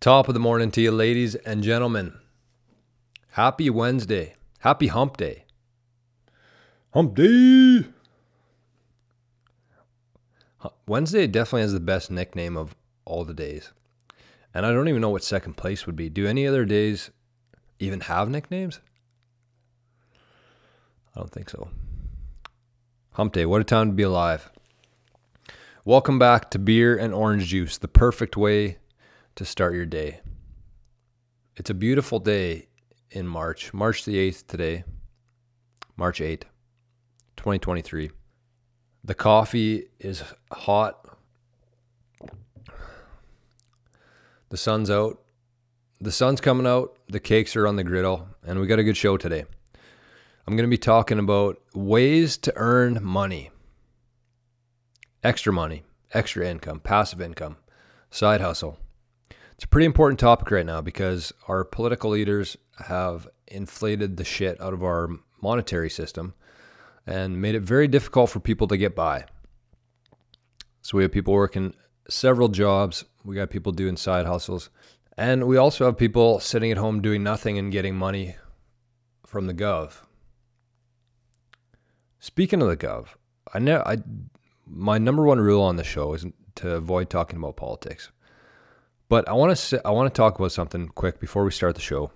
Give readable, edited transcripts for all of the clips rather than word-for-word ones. Top of the morning to you, ladies and gentlemen. Happy Wednesday. Happy hump day. Hump day. Wednesday definitely has the best nickname of all the days. And I don't even know what second place would be. Do any other days even have nicknames? I don't think so. Hump day. What a time to be alive. Welcome back to Beer and Orange Juice, the perfect way to start your day. It's a beautiful day in March. March the 8th today. March 8th, 2023. The coffee is hot. The sun's out. The sun's coming out. The cakes are on the griddle. And we got a good show today. I'm going to be talking about ways to earn money. Extra income. Passive income. Side hustle. It's a pretty important topic right now because our political leaders have inflated the shit out of our monetary system and made it very difficult for people to get by. So we have people working several jobs. We got people doing side hustles. And we also have people sitting at home doing nothing and getting money from the gov. Speaking of the gov, my number one rule on the show is to avoid talking about politics. But I want to talk about something quick before we start the show.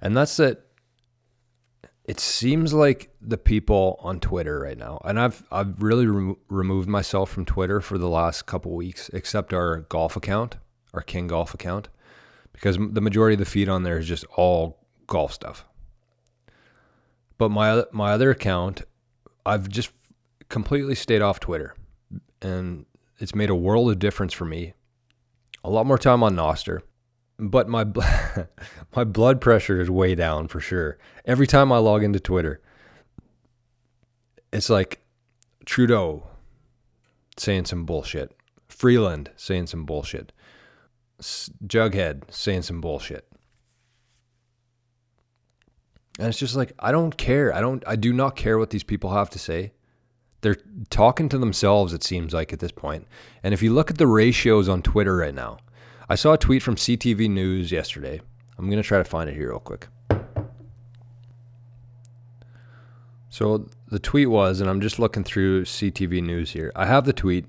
And that's that it seems like the people on Twitter right now, and I've really removed myself from Twitter for the last couple weeks, except our golf account, our King Golf account, because the majority of the feed on there is just all golf stuff. But my other account, I've just completely stayed off Twitter, and it's made a world of difference for me. A lot more time on Nostr, but my blood pressure is way down for sure. Every time I log into Twitter, it's like Trudeau saying some bullshit, Freeland saying some bullshit, Jughead saying some bullshit. And it's just like, I don't care. I do not care what these people have to say. They're talking to themselves, it seems like, at this point. And if you look at the ratios on Twitter right now, I saw a tweet from CTV News yesterday. I'm going to try to find it here real quick. So the tweet was, and I'm just looking through CTV News here. I have the tweet,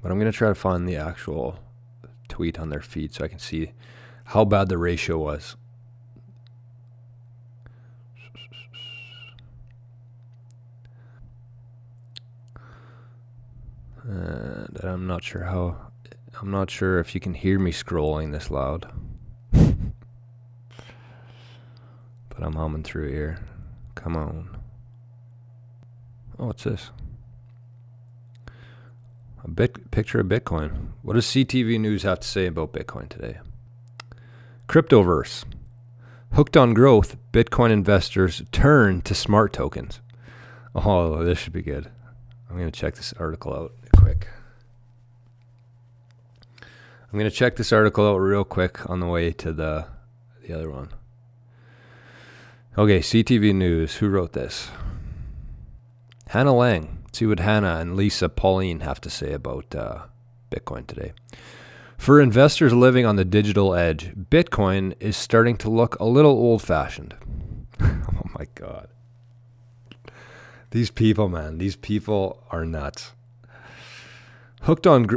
but I'm going to try to find the actual tweet on their feed so I can see how bad the ratio was. And I'm not sure if you can hear me scrolling this loud. But I'm humming through here. Come on. Oh, what's this? Picture of Bitcoin. What does CTV News have to say about Bitcoin today? Cryptoverse. Hooked on growth, Bitcoin investors turn to smart tokens. Oh, this should be good. I'm going to check this article out. I'm going to check this article out real quick on the way to the other one. Okay, CTV News. Who wrote this? Hannah Lang. Let's see what Hannah and Lisa Pauline have to say about Bitcoin today. For investors living on the digital edge, Bitcoin is starting to look a little old-fashioned. Oh my God. These people, man. These people are nuts. Hooked on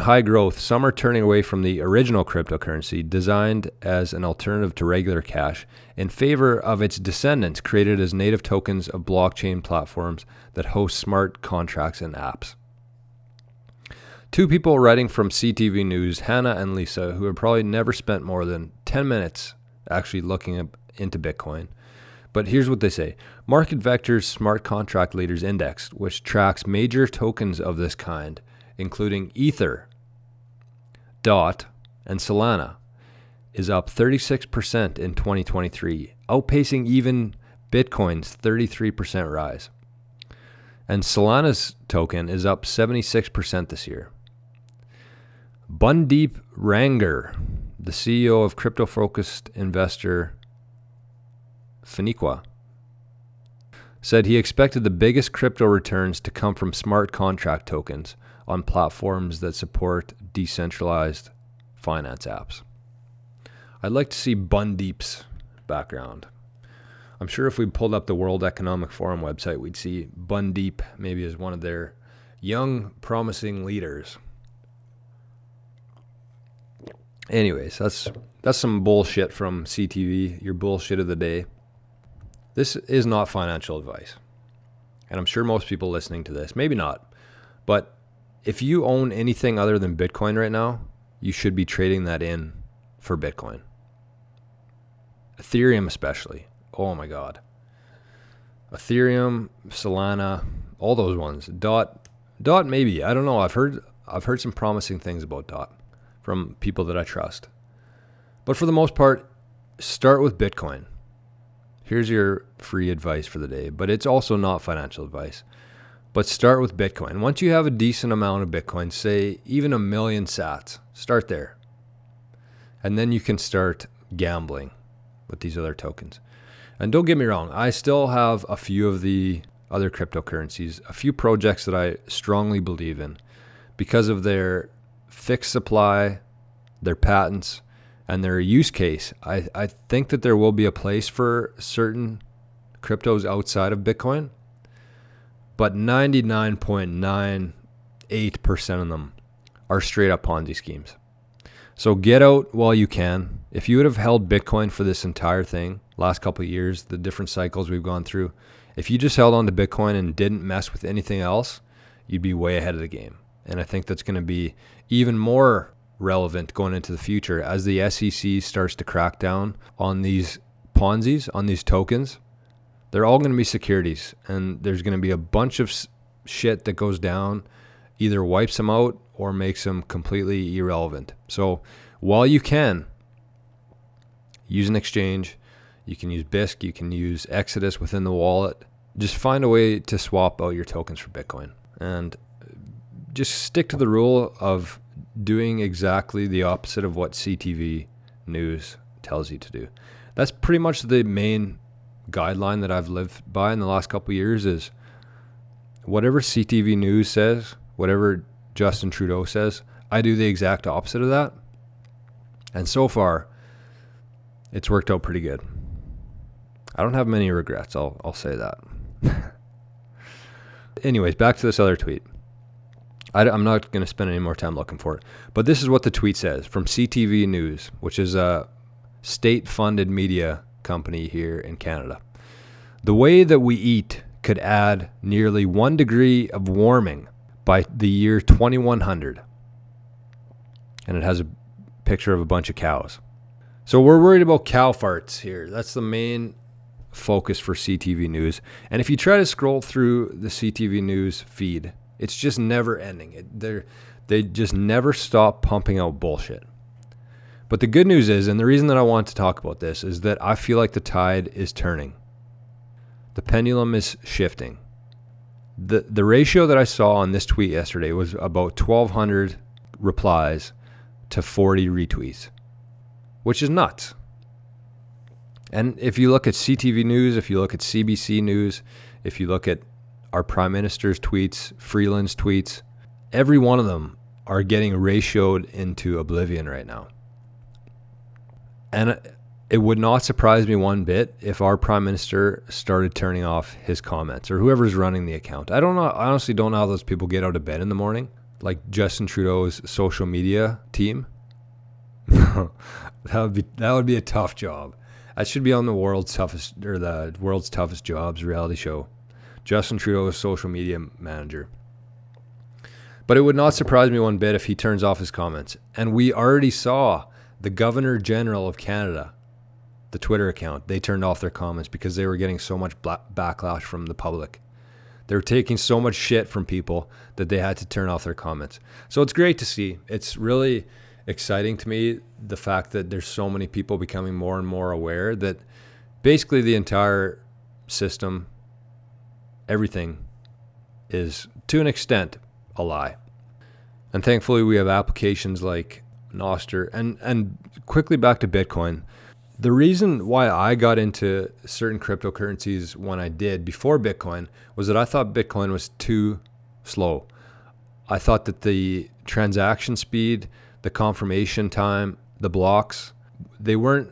high growth, some are turning away from the original cryptocurrency designed as an alternative to regular cash in favor of its descendants created as native tokens of blockchain platforms that host smart contracts and apps. Two people writing from CTV News, Hannah and Lisa, who have probably never spent more than 10 minutes actually looking into Bitcoin. But here's what they say. Market Vector's Smart Contract Leaders Index, which tracks major tokens of this kind, including Ether, DOT, and Solana, is up 36% in 2023, outpacing even Bitcoin's 33% rise. And Solana's token is up 76% this year. Bundeep Ranger, the CEO of crypto-focused investor Finiqua, said he expected the biggest crypto returns to come from smart contract tokens, on platforms that support decentralized finance apps. I'd like to see Bundeep's background. I'm sure if we pulled up the World Economic Forum website, we'd see Bundeep maybe as one of their young, promising leaders. Anyways, that's some bullshit from CTV, your bullshit of the day. This is not financial advice. And I'm sure most people listening to this, maybe not, but if you own anything other than Bitcoin right now, you should be trading that in for Bitcoin. Ethereum especially. Oh my God. Ethereum, Solana, all those ones. Dot maybe. I don't know. I've heard some promising things about Dot from people that I trust. But for the most part, start with Bitcoin. Here's your free advice for the day, but it's also not financial advice. But start with Bitcoin. Once you have a decent amount of Bitcoin, say even 1 million sats, start there. And then you can start gambling with these other tokens. And don't get me wrong, I still have a few of the other cryptocurrencies, a few projects that I strongly believe in because of their fixed supply, their patents, and their use case. I think that there will be a place for certain cryptos outside of Bitcoin, but 99.98% of them are straight up Ponzi schemes. So get out while you can. If you would have held Bitcoin for this entire thing, last couple of years, the different cycles we've gone through, if you just held on to Bitcoin and didn't mess with anything else, you'd be way ahead of the game. And I think that's going to be even more relevant going into the future as the SEC starts to crack down on these Ponzi's, on these tokens. They're all going to be securities, and there's going to be a bunch of shit that goes down, either wipes them out or makes them completely irrelevant. So while you can, use an exchange. You can use BISC, you can use Exodus within the wallet. Just find a way to swap out your tokens for Bitcoin. And just stick to the rule of doing exactly the opposite of what CTV News tells you to do. That's pretty much the main guideline that I've lived by in the last couple of years is whatever CTV News says, whatever Justin Trudeau says, I do the exact opposite of that. And so far, it's worked out pretty good. I don't have many regrets, I'll say that. Anyways, back to this other tweet. I'm not going to spend any more time looking for it. But this is what the tweet says from CTV News, which is a state-funded media company here in Canada. The way that we eat could add nearly 1 degree of warming by the year 2100. And it has a picture of a bunch of cows. So we're worried about cow farts here. That's the main focus for CTV News. And if you try to scroll through the CTV News feed, it's just never ending. They just never stop pumping out bullshit. But the good news is, and the reason that I want to talk about this, is that I feel like the tide is turning. The pendulum is shifting. The ratio that I saw on this tweet yesterday was about 1,200 replies to 40 retweets, which is nuts. And if you look at CTV News, if you look at CBC News, if you look at our Prime Minister's tweets, Freeland's tweets, every one of them are getting ratioed into oblivion right now. And it would not surprise me one bit if our Prime Minister started turning off his comments, or whoever's running the account. I don't know. I honestly don't know how those people get out of bed in the morning, like Justin Trudeau's social media team. That would be a tough job. That should be on the world's toughest jobs reality show. Justin Trudeau is social media manager. But it would not surprise me one bit if he turns off his comments. And we already saw the Governor General of Canada, the Twitter account, they turned off their comments because they were getting so much backlash from the public. They were taking so much shit from people that they had to turn off their comments. So it's great to see. It's really exciting to me, the fact that there's so many people becoming more and more aware that basically the entire system, everything is, to an extent, a lie. And thankfully, we have applications like Nostr. And quickly back to Bitcoin. The reason why I got into certain cryptocurrencies when I did before Bitcoin was that I thought Bitcoin was too slow. I thought that the transaction speed, the confirmation time, the blocks, they weren't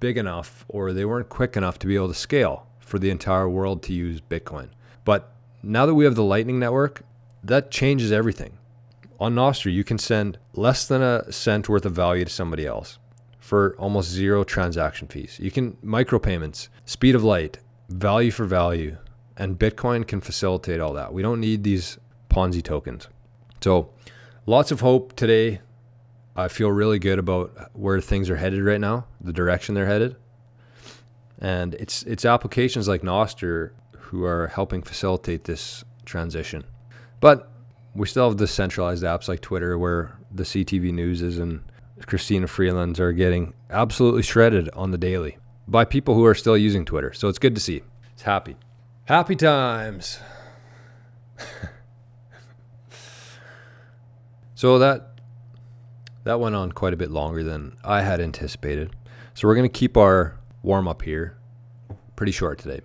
big enough or they weren't quick enough to be able to scale for the entire world to use Bitcoin. But now that we have the Lightning Network, that changes everything. On Nostr, you can send less than a cent worth of value to somebody else for almost zero transaction fees. You can micropayments, speed of light, value for value, and Bitcoin can facilitate all that. We don't need these Ponzi tokens. So lots of hope today. I feel really good about where things are headed right now, the direction they're headed. And it's applications like Nostr who are helping facilitate this transition. But we still have the centralized apps like Twitter where the CTV Newses and Christina Freelands are getting absolutely shredded on the daily by people who are still using Twitter. So it's good to see. It's happy. Happy times. So that went on quite a bit longer than I had anticipated. So we're going to keep our warm up here pretty short today.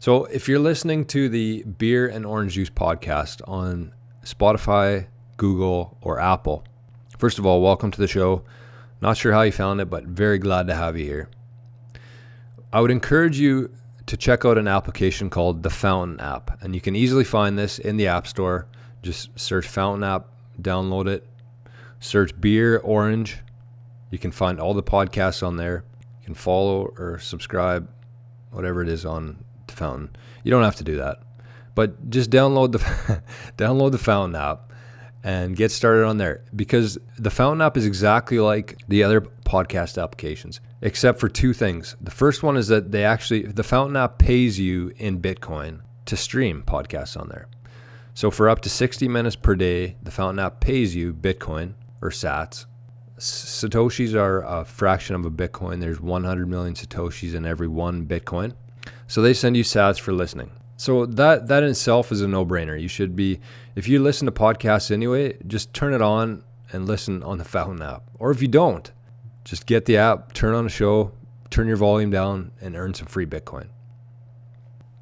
So if you're listening to the Beer and Orange Juice podcast on Spotify, Google, or Apple, first of all, welcome to the show. Not sure how you found it, but very glad to have you here. I would encourage you to check out an application called the Fountain app, and you can easily find this in the App Store. Just search Fountain app, download it, search Beer Orange. You can find all the podcasts on there. You can follow or subscribe, whatever it is on the Fountain. You don't have to do that, but just download the download the Fountain app and get started on there, because the Fountain app is exactly like the other podcast applications, except for two things. The first one is that the Fountain app pays you in Bitcoin to stream podcasts on there. So for up to 60 minutes per day, the Fountain app pays you Bitcoin or sats. Satoshis are a fraction of a Bitcoin. There's 100 million Satoshis in every one Bitcoin. So they send you sats for listening. So that in itself is a no-brainer. You should be, if you listen to podcasts anyway, just turn it on and listen on the Fountain app. Or if you don't, just get the app, turn on a show, turn your volume down, and earn some free Bitcoin.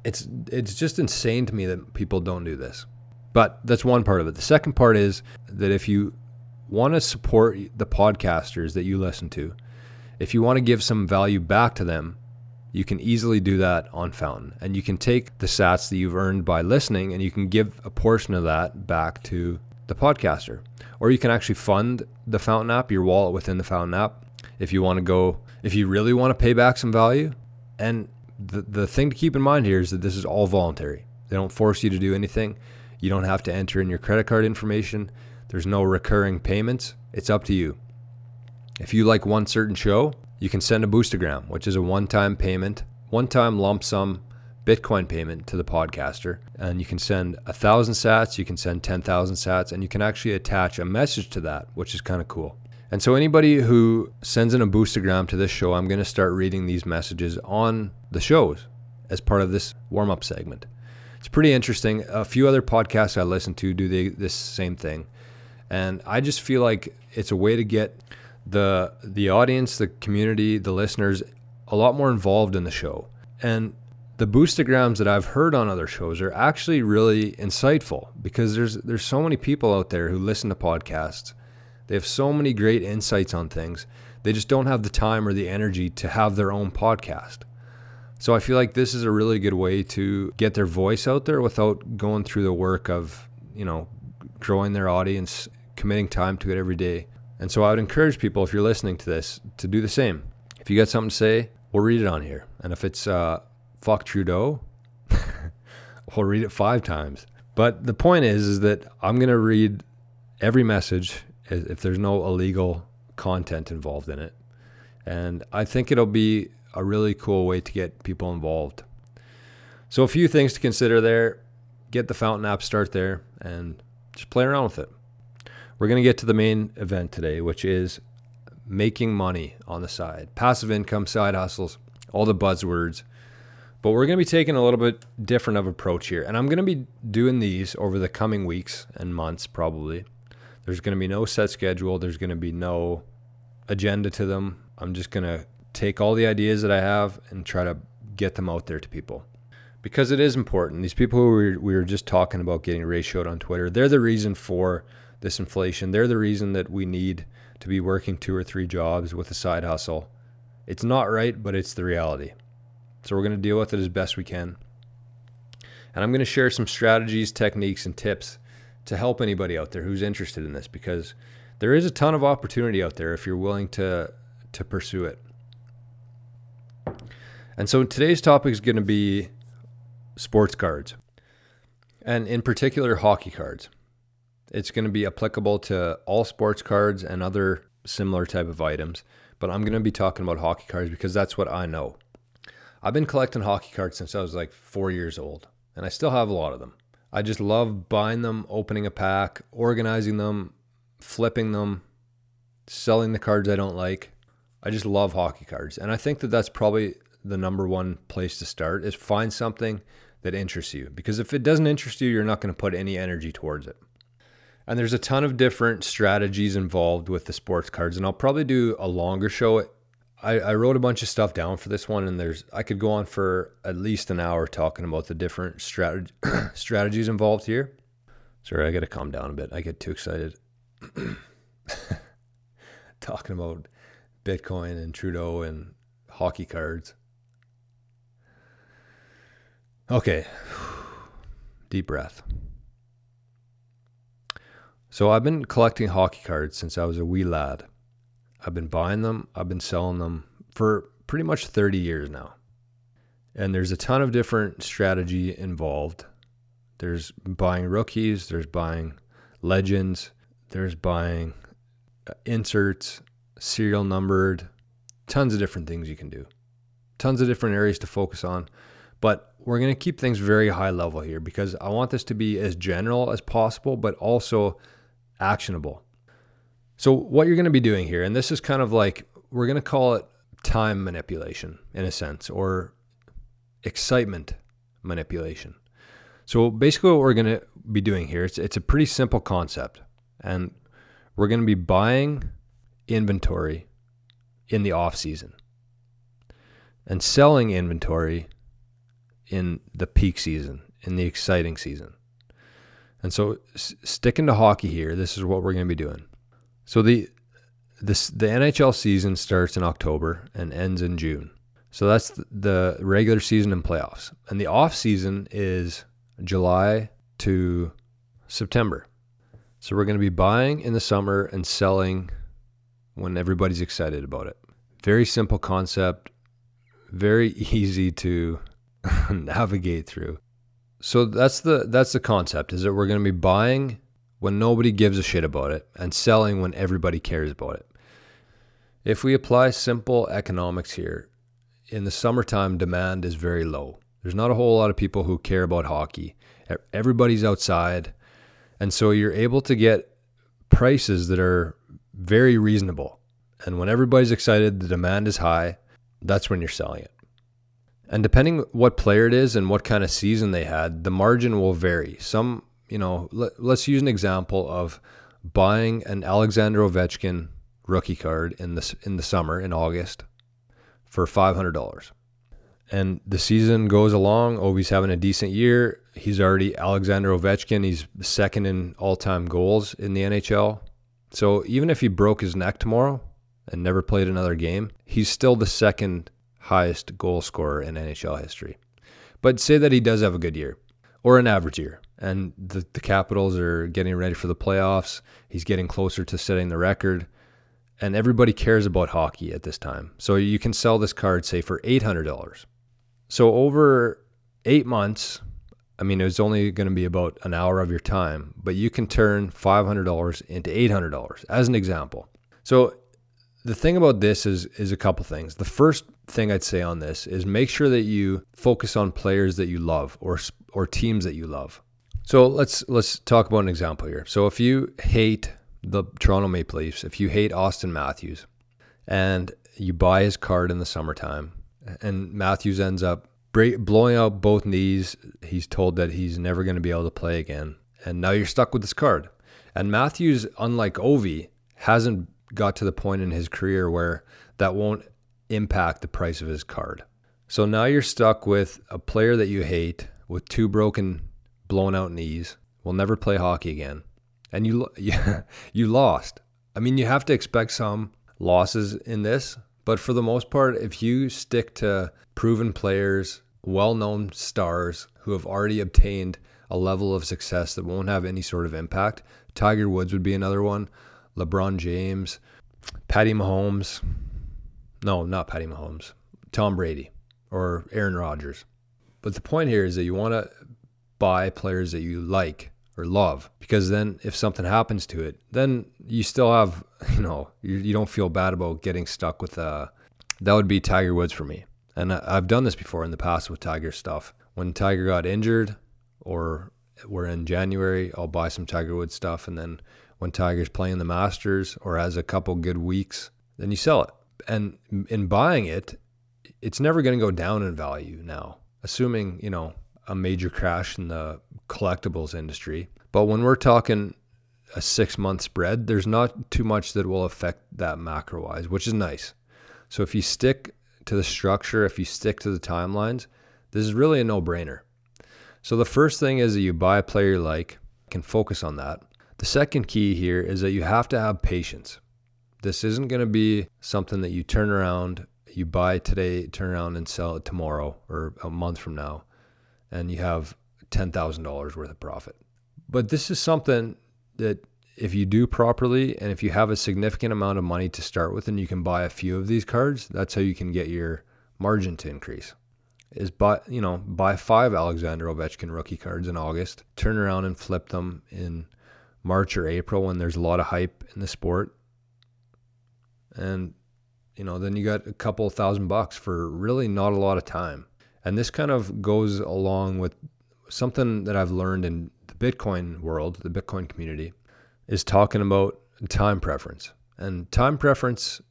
It's just insane to me that people don't do this. But that's one part of it. The second part is that if you want to support the podcasters that you listen to, if you want to give some value back to them, you can easily do that on Fountain, and you can take the sats that you've earned by listening and you can give a portion of that back to the podcaster. Or you can actually fund the Fountain app, your wallet within the Fountain app, if you want to go, if you really want to pay back some value. And the thing to keep in mind here is that this is all voluntary. They don't force you to do anything. You don't have to enter in your credit card information. There's no recurring payments. It's up to you. If you like one certain show, you can send a boostergram, which is a one-time payment, one-time lump sum Bitcoin payment to the podcaster. And you can send 1,000 sats, you can send 10,000 sats, and you can actually attach a message to that, which is kind of cool. And so anybody who sends in a boostergram to this show, I'm going to start reading these messages on the shows as part of this warm-up segment. It's pretty interesting. A few other podcasts I listen to do this same thing. And I just feel like it's a way to get the audience, the community, the listeners, a lot more involved in the show. And the boostergrams that I've heard on other shows are actually really insightful, because there's so many people out there who listen to podcasts. They have so many great insights on things. They just don't have the time or the energy to have their own podcast. So I feel like this is a really good way to get their voice out there without going through the work of, growing their audience, committing time to it every day. And so I would encourage people, if you're listening to this, to do the same. If you got something to say, we'll read it on here. And if it's fuck Trudeau, we'll read it 5 times. But the point is that I'm going to read every message if there's no illegal content involved in it. And I think it'll be a really cool way to get people involved. So a few things to consider there. Get the Fountain app, start there, and just play around with it. We're going to get to the main event today, which is making money on the side, passive income, side hustles, all the buzzwords. But we're going to be taking a little bit different of approach here. And I'm going to be doing these over the coming weeks and months, probably. There's going to be no set schedule. There's going to be no agenda to them. I'm just going to take all the ideas that I have and try to get them out there to people. because it is important. These people who we were just talking about getting ratioed on Twitter, they're the reason for this inflation. They're the reason that we need to be working 2 or 3 jobs with a side hustle. It's not right, but it's the reality. So we're going to deal with it as best we can. And I'm going to share some strategies, techniques, and tips to help anybody out there who's interested in this, because there is a ton of opportunity out there if you're willing to pursue it. And so today's topic is going to be sports cards, and in particular hockey cards. It's going to be applicable to all sports cards and other similar type of items, but I'm going to be talking about hockey cards because that's what I know. I've been collecting hockey cards since I was like 4 years old, and I still have a lot of them. I just love buying them, opening a pack, organizing them, flipping them, selling the cards I don't like. I just love hockey cards, and I think that that's probably the number one place to start, is find something that interests you, because if it doesn't interest you, you're not going to put any energy towards it. And there's a ton of different strategies involved with the sports cards, and I'll probably do a longer show. I wrote a bunch of stuff down for this one, and I could go on for at least an hour talking about the different strategies involved here. Sorry, I got to calm down a bit. I get too excited talking about Bitcoin and Trudeau and hockey cards. Okay, deep breath. So I've been collecting hockey cards since I was a wee lad. I've been buying them, I've been selling them for pretty much 30 years now. And there's a ton of different strategy involved. There's buying rookies, there's buying legends, there's buying inserts, serial numbered, tons of different things you can do. Tons of different areas to focus on. But we're going to keep things very high level here because I want this to be as general as possible, but also actionable. So what you're going to be doing here, and this is kind of like, we're going to call it time manipulation in a sense, or excitement manipulation. So basically what we're going to be doing here, it's a pretty simple concept, and we're going to be buying inventory in the off season and selling inventory in the peak season, in the exciting season. And so sticking to hockey here, this is what we're going to be doing. So the NHL season starts in October and ends in June. So that's the regular season and playoffs. And the off season is July to September. So we're going to be buying in the summer and selling when everybody's excited about it. Very simple concept, very easy to navigate through. So that's the concept, is that we're going to be buying when nobody gives a shit about it and selling when everybody cares about it. If we apply simple economics here, in the summertime, demand is very low. There's not a whole lot of people who care about hockey. Everybody's outside. And so you're able to get prices that are very reasonable. And when everybody's excited, the demand is high. That's when you're selling it. And depending what player it is and what kind of season they had, the margin will vary. Some, you know, let's use an example of buying an Alexander Ovechkin rookie card in the summer, in August, for $500. And the season goes along, Ovi's having a decent year. He's already Alexander Ovechkin. He's second in all-time goals in the NHL. So even if he broke his neck tomorrow and never played another game, he's still the second highest goal scorer in NHL history. But say that he does have a good year or an average year, and the Capitals are getting ready for the playoffs. He's getting closer to setting the record, and everybody cares about hockey at this time. So you can sell this card, say, for $800. So over 8 months, I mean, it's only going to be about an hour of your time, but you can turn $500 into $800 as an example. So the thing about this is a couple things. The first thing I'd say on this is make sure that you focus on players that you love or teams that you love. So let's talk about an example here. So if you hate the Toronto Maple Leafs, if you hate Austin Matthews, and you buy his card in the summertime, and Matthews ends up blowing out both knees, he's told that he's never going to be able to play again, and now you're stuck with this card. And Matthews, unlike Ovi, hasn't got to the point in his career where that won't impact the price of his card. So now you're stuck with a player that you hate with two broken, blown out knees, will never play hockey again. And you lost. I mean, you have to expect some losses in this, but for the most part, if you stick to proven players, well-known stars who have already obtained a level of success that won't have any sort of impact, Tiger Woods would be another one, LeBron James, Patty Mahomes, no, not Patty Mahomes, Tom Brady or Aaron Rodgers. But the point here is that you want to buy players that you like or love, because then if something happens to it, then you still have, you don't feel bad about getting stuck with that would be Tiger Woods for me. And I've done this before in the past with Tiger stuff. When Tiger got injured or we're in January, I'll buy some Tiger Woods stuff. And then when Tiger's playing the Masters or has a couple good weeks, then you sell it. And in buying it, it's never going to go down in value now, assuming, a major crash in the collectibles industry. But when we're talking a 6-month spread, there's not too much that will affect that macro-wise, which is nice. So if you stick to the structure, if you stick to the timelines, this is really a no-brainer. So the first thing is that you buy a player you like, can focus on that. The second key here is that you have to have patience. This isn't going to be something that you turn around, you buy today, turn around and sell it tomorrow or a month from now, and you have $10,000 worth of profit. But this is something that if you do properly and if you have a significant amount of money to start with and you can buy a few of these cards, that's how you can get your margin to increase. Is buy 5 Alexander Ovechkin rookie cards in August, turn around and flip them in March or April when there's a lot of hype in the sport. And, then you got a couple thousand bucks for really not a lot of time. And this kind of goes along with something that I've learned in the Bitcoin world, the Bitcoin community, is talking about time preference. And time preference,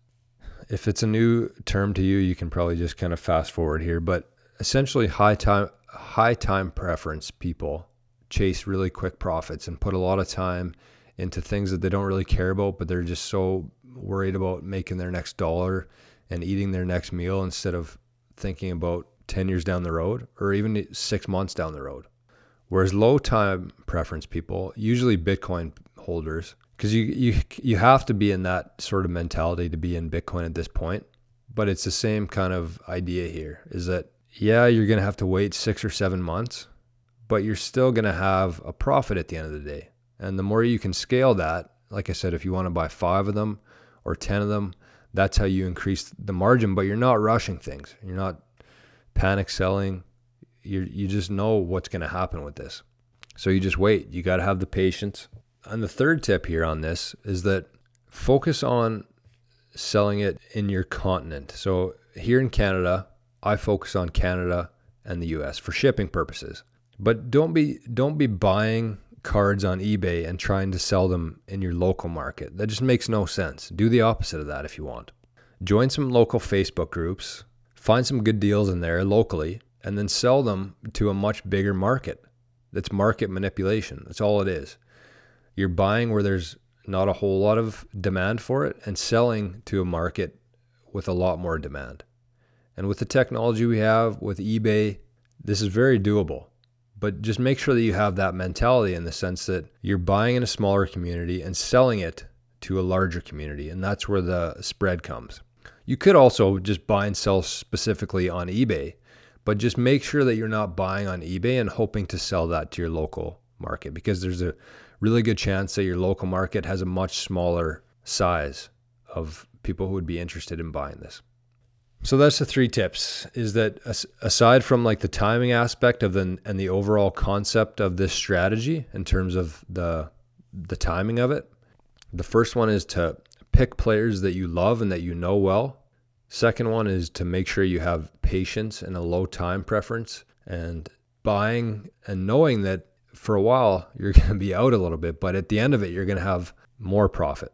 if it's a new term to you, you can probably just kind of fast forward here. But essentially, high time preference people chase really quick profits and put a lot of time into things that they don't really care about, but they're just so worried about making their next dollar and eating their next meal instead of thinking about 10 years down the road or even 6 months down the road. Whereas low time preference people, usually Bitcoin holders, because you have to be in that sort of mentality to be in Bitcoin at this point. But it's the same kind of idea here, is that, yeah, you're going to have to wait 6 or 7 months, but you're still going to have a profit at the end of the day. And the more you can scale that, like I said, if you want to buy 5 of them or 10 of them, that's how you increase the margin, but you're not rushing things. You're not panic selling. You just know what's going to happen with this. So you just wait. You got to have the patience. And the third tip here on this is that focus on selling it in your continent. So here in Canada, I focus on Canada and the US for shipping purposes. But don't be buying cards on eBay and trying to sell them in your local market. That just makes no sense. Do the opposite of that if you want. Join some local Facebook groups. Find some good deals in there locally and then sell them to a much bigger market. That's market manipulation. That's all it is. You're buying where there's not a whole lot of demand for it and selling to a market with a lot more demand. And with the technology we have with eBay, this is very doable. But just make sure that you have that mentality in the sense that you're buying in a smaller community and selling it to a larger community. And that's where the spread comes. You could also just buy and sell specifically on eBay, but just make sure that you're not buying on eBay and hoping to sell that to your local market, because there's a really good chance that your local market has a much smaller size of people who would be interested in buying this. So that's the 3 tips, is that aside from like the timing aspect of and the overall concept of this strategy in terms of the timing of it, the first one is to pick players that you love and that you know well. Second one is to make sure you have patience and a low time preference and buying and knowing that for a while you're going to be out a little bit, but at the end of it, you're going to have more profit.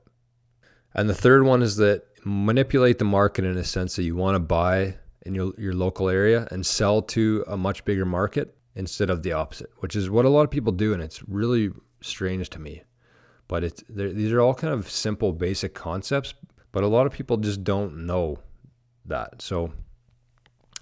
And the third one is that manipulate the market in a sense that you want to buy in your local area and sell to a much bigger market instead of the opposite, which is what a lot of people do. And it's really strange to me. But these are all kind of simple, basic concepts, but a lot of people just don't know that. So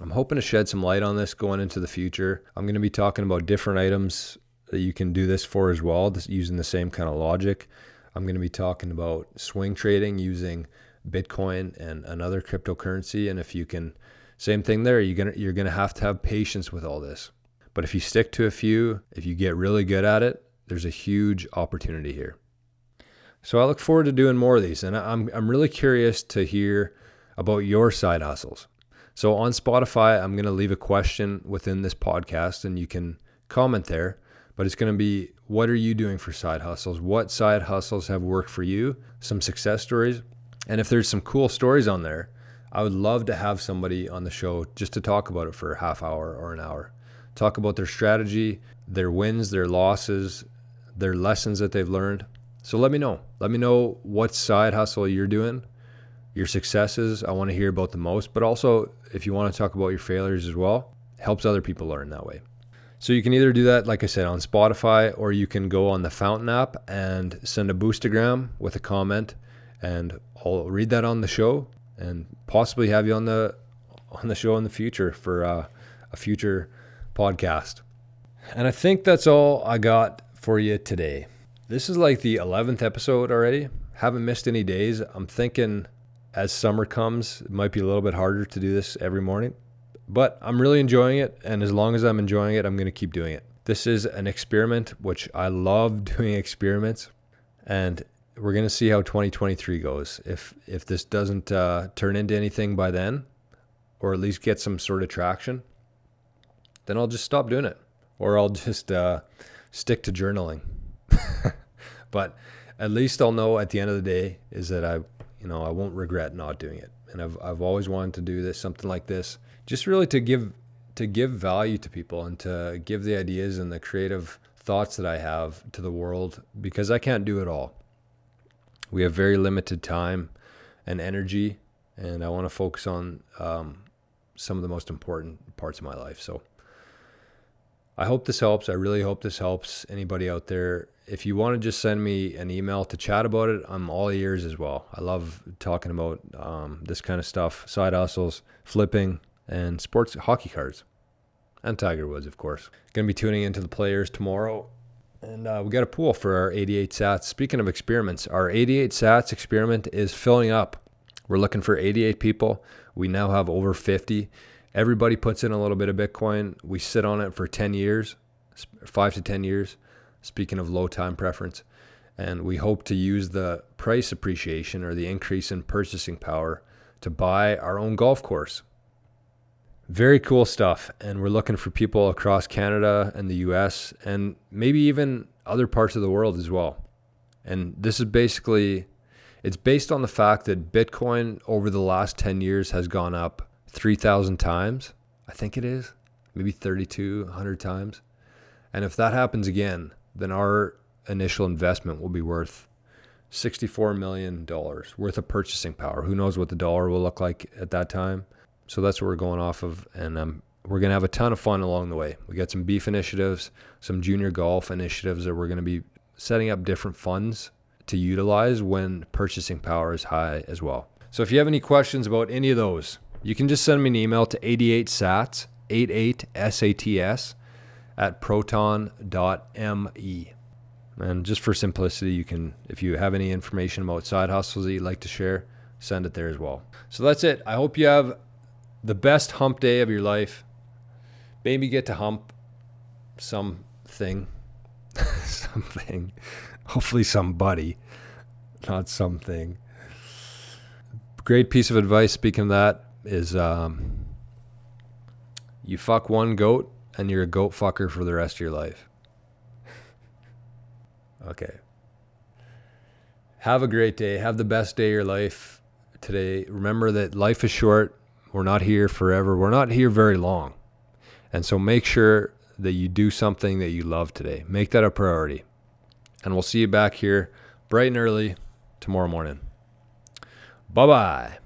I'm hoping to shed some light on this going into the future. I'm going to be talking about different items that you can do this for as well, just using the same kind of logic. I'm going to be talking about swing trading using Bitcoin and another cryptocurrency. And if you can, same thing there, you're going to have to have patience with all this. But if you stick to a few, if you get really good at it, there's a huge opportunity here. So I look forward to doing more of these. And I'm really curious to hear about your side hustles. So on Spotify, I'm going to leave a question within this podcast and you can comment there. But it's going to be, what are you doing for side hustles? What side hustles have worked for you? Some success stories. And if there's some cool stories on there, I would love to have somebody on the show just to talk about it for a half hour or an hour. Talk about their strategy, their wins, their losses, their lessons that they've learned. So let me know. Let me know what side hustle you're doing, your successes. I want to hear about the most. But also, if you want to talk about your failures as well, it helps other people learn that way. So you can either do that, like I said, on Spotify, or you can go on the Fountain app and send a boostagram with a comment, and I'll read that on the show and possibly have you on the show in the future for a future podcast. And I think that's all I got for you today. This is like the 11th episode already. Haven't missed any days. I'm thinking as summer comes, it might be a little bit harder to do this every morning. But I'm really enjoying it, and as long as I'm enjoying it, I'm going to keep doing it. This is an experiment, which I love doing experiments, and we're going to see how 2023 goes. If this doesn't turn into anything by then, or at least get some sort of traction, then I'll just stop doing it, or I'll just stick to journaling. But at least I'll know at the end of the day is that I won't regret not doing it. And I've always wanted to do this, something like this, just really to give value to people and to give the ideas and the creative thoughts that I have to the world, because I can't do it all. We have very limited time and energy, and I want to focus on some of the most important parts of my life. So I hope this helps. I really hope this helps anybody out there. If you want to just send me an email to chat about it, I'm all ears as well. I love talking about this kind of stuff, side hustles, flipping, and sports hockey cards. And Tiger Woods, of course. Going to be tuning into the Players tomorrow. And we got a pool for our 88 Sats. Speaking of experiments, our 88 Sats experiment is filling up. We're looking for 88 people. We now have over 50. Everybody puts in a little bit of Bitcoin. We sit on it for 10 years, 5 to 10 years. Speaking of low time preference, and we hope to use the price appreciation or the increase in purchasing power to buy our own golf course. Very cool stuff. And we're looking for people across Canada and the US and maybe even other parts of the world as well. And this is basically, it's based on the fact that Bitcoin over the last 10 years has gone up 3,000 times. I think it is maybe 3,200 times. And if that happens again, then our initial investment will be worth $64 million worth of purchasing power. Who knows what the dollar will look like at that time. So that's what we're going off of. And we're going to have a ton of fun along the way. We got some beef initiatives, some junior golf initiatives that we're going to be setting up different funds to utilize when purchasing power is high as well. So if you have any questions about any of those, you can just send me an email to 88sats, 88sats, at proton.me. And just for simplicity, you can, if you have any information about side hustles that you'd like to share, send it there as well. So that's it. I hope you have the best hump day of your life. Maybe get to hump something. Something. Hopefully somebody. Not something. Great piece of advice, speaking of that, is you fuck one goat, and you're a goat fucker for the rest of your life. Okay. Have a great day. Have the best day of your life today. Remember that life is short. We're not here forever. We're not here very long. And so make sure that you do something that you love today. Make that a priority. And we'll see you back here bright and early tomorrow morning. Bye-bye.